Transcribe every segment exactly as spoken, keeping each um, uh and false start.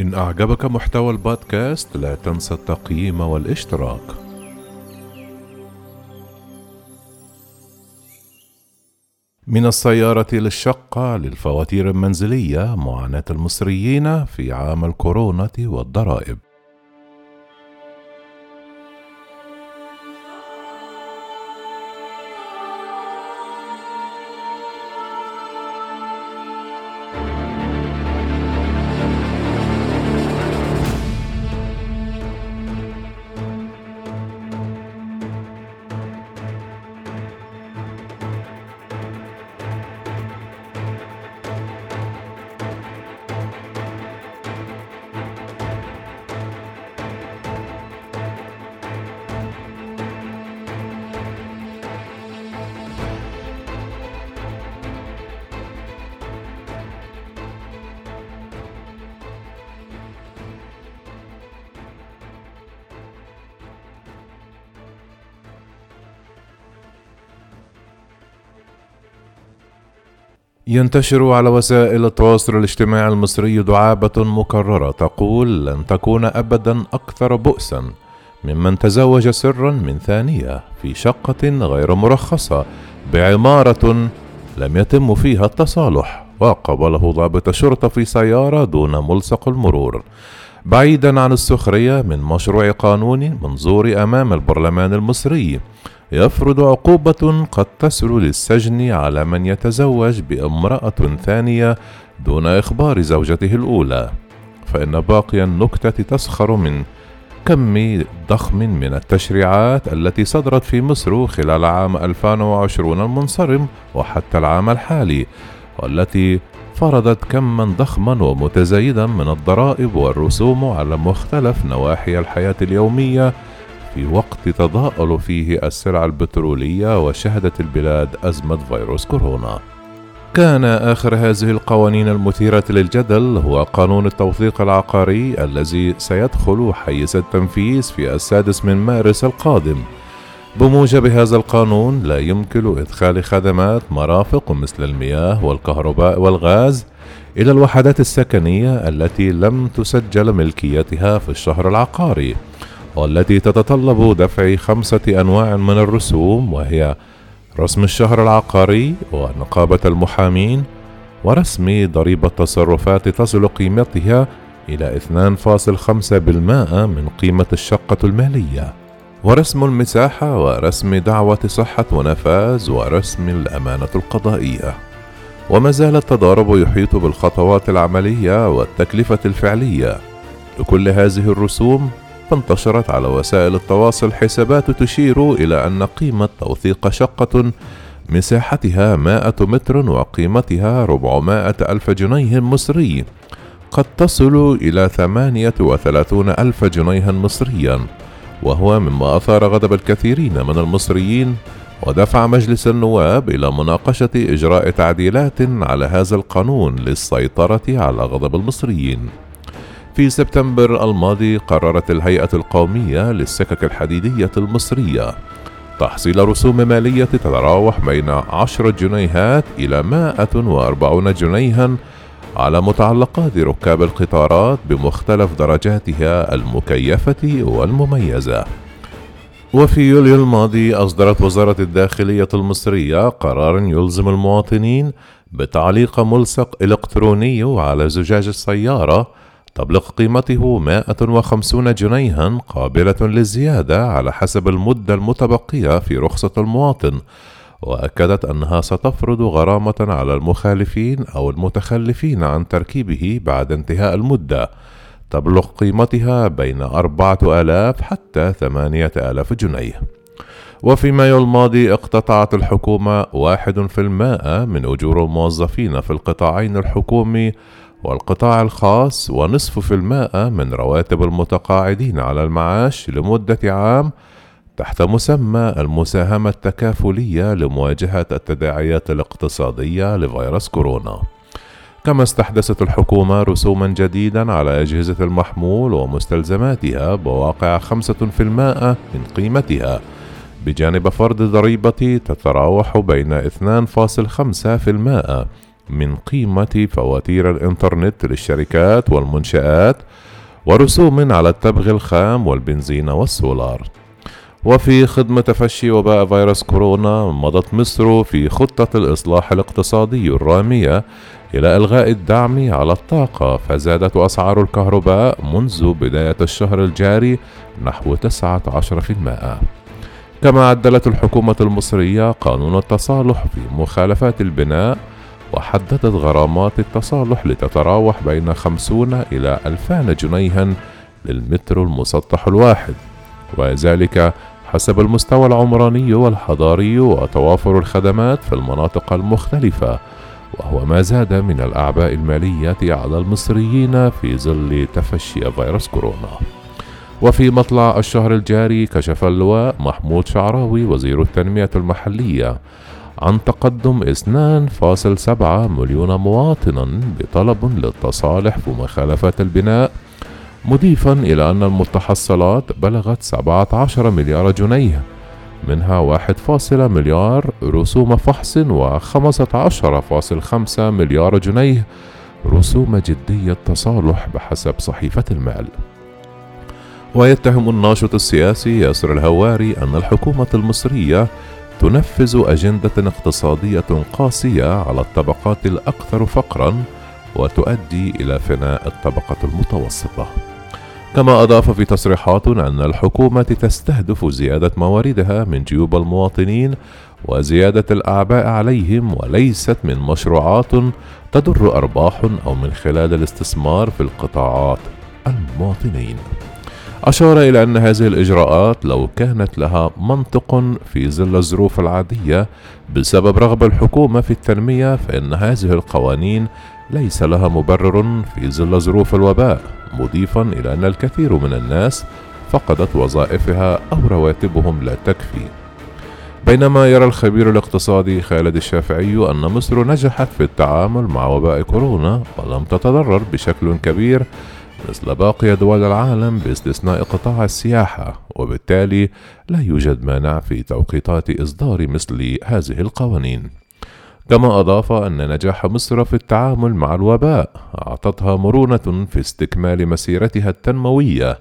إن أعجبك محتوى البودكاست لا تنسى التقييم والاشتراك. من السيارة للشقة للفواتير المنزلية، معاناة المصريين في عام الكورونا والضرائب. ينتشر على وسائل التواصل الاجتماعي المصري دعابة مكررة تقول: لن تكون أبدا أكثر بؤسا ممن تزوج سرا من ثانية في شقة غير مرخصة بعمارة لم يتم فيها التصالح، وقبله ضابط شرطة في سيارة دون ملصق المرور. بعيدا عن السخرية، من مشروع قانون منظور أمام البرلمان المصري يفرض عقوبة قد تصل للسجن على من يتزوج بامرأة ثانية دون إخبار زوجته الأولى، فإن باقي النكتة تسخر من كم ضخم من التشريعات التي صدرت في مصر خلال عام ألفين وعشرين المنصرم وحتى العام الحالي، والتي فرضت كما ضخما ومتزايدا من الضرائب والرسوم على مختلف نواحي الحياة اليومية، في وقت تضاءل فيه السلع البترولية وشهدت البلاد أزمة فيروس كورونا. كان آخر هذه القوانين المثيرة للجدل هو قانون التوثيق العقاري الذي سيدخل حيز التنفيذ في السادس من مارس القادم. بموجب هذا القانون لا يمكن إدخال خدمات مرافق مثل المياه والكهرباء والغاز إلى الوحدات السكنية التي لم تسجل ملكيتها في الشهر العقاري، والتي تتطلب دفع خمسة أنواع من الرسوم، وهي رسم الشهر العقاري ونقابة المحامين ورسم ضريبة تصرفات تصل قيمتها إلى اثنين فاصلة خمسة بالمئة من قيمة الشقة المالية، ورسم المساحة، ورسم دعوة صحة ونفاذ، ورسم الأمانة القضائية. وما زال التضارب يحيط بالخطوات العملية والتكلفة الفعلية لكل هذه الرسوم. فانتشرت على وسائل التواصل حسابات تشير إلى أن قيمة توثيق شقة مساحتها مائة متر وقيمتها ربعمائة ألف جنيه مصري قد تصل إلى ثمانية وثلاثون ألف جنيه مصريا، وهو مما أثار غضب الكثيرين من المصريين، ودفع مجلس النواب إلى مناقشة إجراء تعديلات على هذا القانون للسيطرة على غضب المصريين. في سبتمبر الماضي قررت الهيئة القومية للسكك الحديدية المصرية تحصيل رسوم مالية تتراوح بين عشرة جنيهات إلى مائة وأربعين جنيها على متعلقات ركاب القطارات بمختلف درجاتها المكيفة والمميزة. وفي يوليو الماضي أصدرت وزارة الداخلية المصرية قرار يلزم المواطنين بتعليق ملصق إلكتروني على زجاج السيارة تبلغ قيمته مائة وخمسين جنيها، قابلة للزيادة على حسب المدة المتبقية في رخصة المواطن، وأكدت أنها ستفرض غرامة على المخالفين أو المتخلفين عن تركيبه بعد انتهاء المدة تبلغ قيمتها بين أربعة آلاف حتى ثمانية آلاف جنيه. وفي مايو الماضي اقتطعت الحكومة واحد في المائة من أجور الموظفين في القطاعين الحكومي والقطاع الخاص، ونصف في المائة من رواتب المتقاعدين على المعاش لمدة عام تحت مسمى المساهمة التكافلية لمواجهة التداعيات الاقتصادية لفيروس كورونا. كما استحدثت الحكومة رسوما جديدا على أجهزة المحمول ومستلزماتها بواقع خمسة في المائة من قيمتها، بجانب فرض ضريبة تتراوح بين اثنين فاصلة خمسة في المائة من قيمة فواتير الإنترنت للشركات والمنشآت ورسوم على التبغ الخام والبنزين والسولار. وفي خدمة تفشي وباء فيروس كورونا، مضت مصر في خطة الإصلاح الاقتصادي الرامية إلى إلغاء الدعم على الطاقة، فزادت أسعار الكهرباء منذ بداية الشهر الجاري نحو تسعة عشر بالمئة. كما عدلت الحكومة المصرية قانون التصالح في مخالفات البناء، وحددت غرامات التصالح لتتراوح بين خمسين إلى ألفين جنيها للمتر المسطح الواحد، وذلك حسب المستوى العمراني والحضاري وتوافر الخدمات في المناطق المختلفة، وهو ما زاد من الأعباء المالية على المصريين في ظل تفشي فيروس كورونا. وفي مطلع الشهر الجاري، كشف اللواء محمود شعراوي وزير التنمية المحلية عن تقدم اثنين فاصلة سبعة مليون مواطنا بطلب للتصالح في مخالفات البناء، مضيفا إلى أن المتحصلات بلغت سبعة عشر مليار جنيه، منها واحد فاصلة صفر مليار رسوم فحص وخمسة عشر فاصلة خمسة مليار جنيه رسوم جدية تصالح بحسب صحيفة المال. ويتهم الناشط السياسي ياسر الهواري أن الحكومة المصرية تنفذ أجندة اقتصادية قاسية على الطبقات الأكثر فقرا وتؤدي إلى فناء الطبقة المتوسطة. كما أضاف في تصريحات أن الحكومة تستهدف زيادة مواردها من جيوب المواطنين وزيادة الأعباء عليهم، وليست من مشروعات تضر أرباح أو من خلال الاستثمار في القطاعات المواطنين. أشار إلى أن هذه الإجراءات لو كانت لها منطق في ظل الظروف العادية بسبب رغبة الحكومة في التنمية، فإن هذه القوانين ليس لها مبرر في ظل ظروف الوباء، مضيفا إلى أن الكثير من الناس فقدت وظائفها أو رواتبهم لا تكفي. بينما يرى الخبير الاقتصادي خالد الشافعي أن مصر نجحت في التعامل مع وباء كورونا ولم تتضرر بشكل كبير مثل باقي دول العالم باستثناء قطاع السياحة، وبالتالي لا يوجد مانع في توقيتات إصدار مثل هذه القوانين. كما أضاف أن نجاح مصر في التعامل مع الوباء أعطتها مرونة في استكمال مسيرتها التنموية،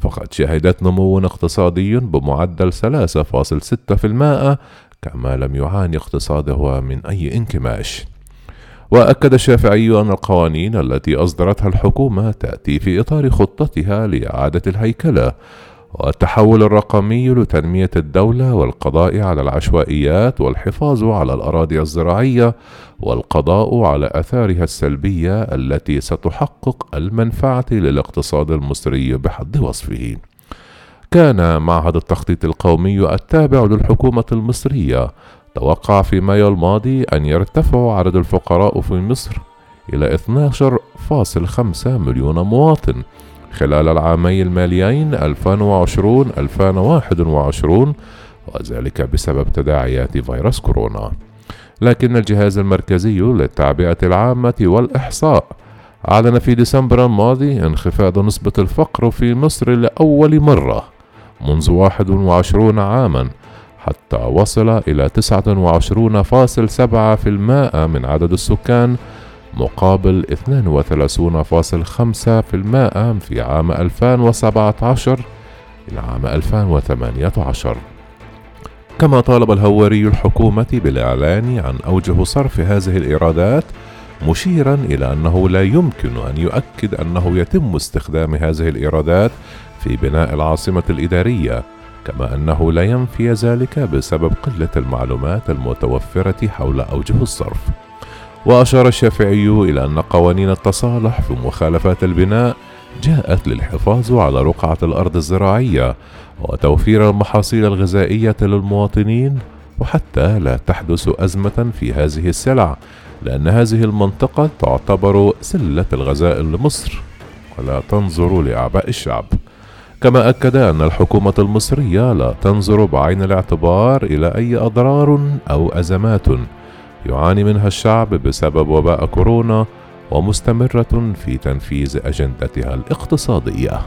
فقد شهدت نمو اقتصادي بمعدل ثلاثة فاصلة ستة بالمئة، كما لم يعاني اقتصادها من أي انكماش. وأكد الشافعي أن القوانين التي أصدرتها الحكومة تأتي في إطار خطتها لإعادة الهيكلة والتحول الرقمي لتنمية الدولة، والقضاء على العشوائيات والحفاظ على الأراضي الزراعية والقضاء على آثارها السلبية التي ستحقق المنفعة للاقتصاد المصري بحد وصفه. كان معهد التخطيط القومي التابع للحكومة المصرية توقع في مايو الماضي أن يرتفع عدد الفقراء في مصر إلى اثنا عشر فاصلة خمسة مليون مواطن خلال العامين الماليين ألفين وعشرين ألفين وواحد وعشرين، وذلك بسبب تداعيات فيروس كورونا. لكن الجهاز المركزي للتعبئة العامة والإحصاء أعلن في ديسمبر الماضي انخفاض نسبة الفقر في مصر لأول مرة منذ واحد وعشرين عاماً، حتى وصل إلى تسعة وعشرين فاصلة سبعة بالمئة من عدد السكان مقابل اثنين وثلاثين فاصلة خمسة بالمئة في عام ألفين وسبعة عشر إلى عام ألفين وثمانية عشر. كما طالب الهواري الحكومة بالإعلان عن أوجه صرف هذه الإيرادات، مشيرا إلى أنه لا يمكن أن يؤكد أنه يتم استخدام هذه الإيرادات في بناء العاصمة الإدارية، كما أنه لا ينفي ذلك بسبب قلة المعلومات المتوفرة حول أوجه الصرف. وأشار الشافعي إلى أن قوانين التصالح في مخالفات البناء جاءت للحفاظ على رقعة الأرض الزراعية وتوفير المحاصيل الغذائية للمواطنين، وحتى لا تحدث أزمة في هذه السلع، لأن هذه المنطقة تعتبر سلة الغذاء لمصر ولا تنظر لأعباء الشعب. كما أكد أن الحكومة المصرية لا تنظر بعين الاعتبار إلى أي أضرار أو أزمات يعاني منها الشعب بسبب وباء كورونا، ومستمرة في تنفيذ أجندتها الاقتصادية.